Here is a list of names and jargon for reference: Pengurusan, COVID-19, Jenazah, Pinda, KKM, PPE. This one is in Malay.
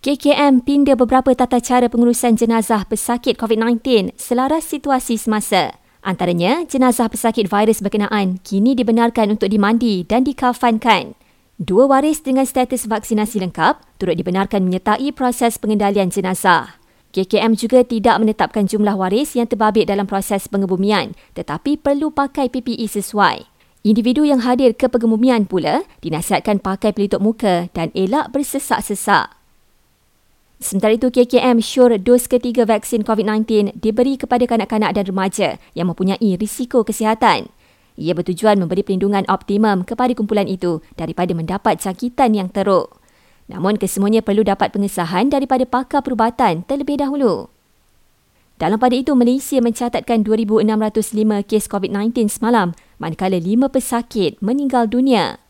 KKM pinda beberapa tatacara pengurusan jenazah pesakit COVID-19 selaras situasi semasa. Antaranya, jenazah pesakit virus berkenaan kini dibenarkan untuk dimandi dan dikafankan. Dua waris dengan status vaksinasi lengkap turut dibenarkan menyertai proses pengendalian jenazah. KKM juga tidak menetapkan jumlah waris yang terbabit dalam proses pengebumian tetapi perlu pakai PPE sesuai. Individu yang hadir ke pengebumian pula dinasihatkan pakai pelitup muka dan elak bersesak-sesak. Sementara itu, KKM syor dos ketiga vaksin COVID-19 diberi kepada kanak-kanak dan remaja yang mempunyai risiko kesihatan. Ia bertujuan memberi perlindungan optimum kepada kumpulan itu daripada mendapat sakitan yang teruk. Namun, kesemuanya perlu dapat pengesahan daripada pakar perubatan terlebih dahulu. Dalam pada itu, Malaysia mencatatkan 2,605 kes COVID-19 semalam, manakala 5 pesakit meninggal dunia.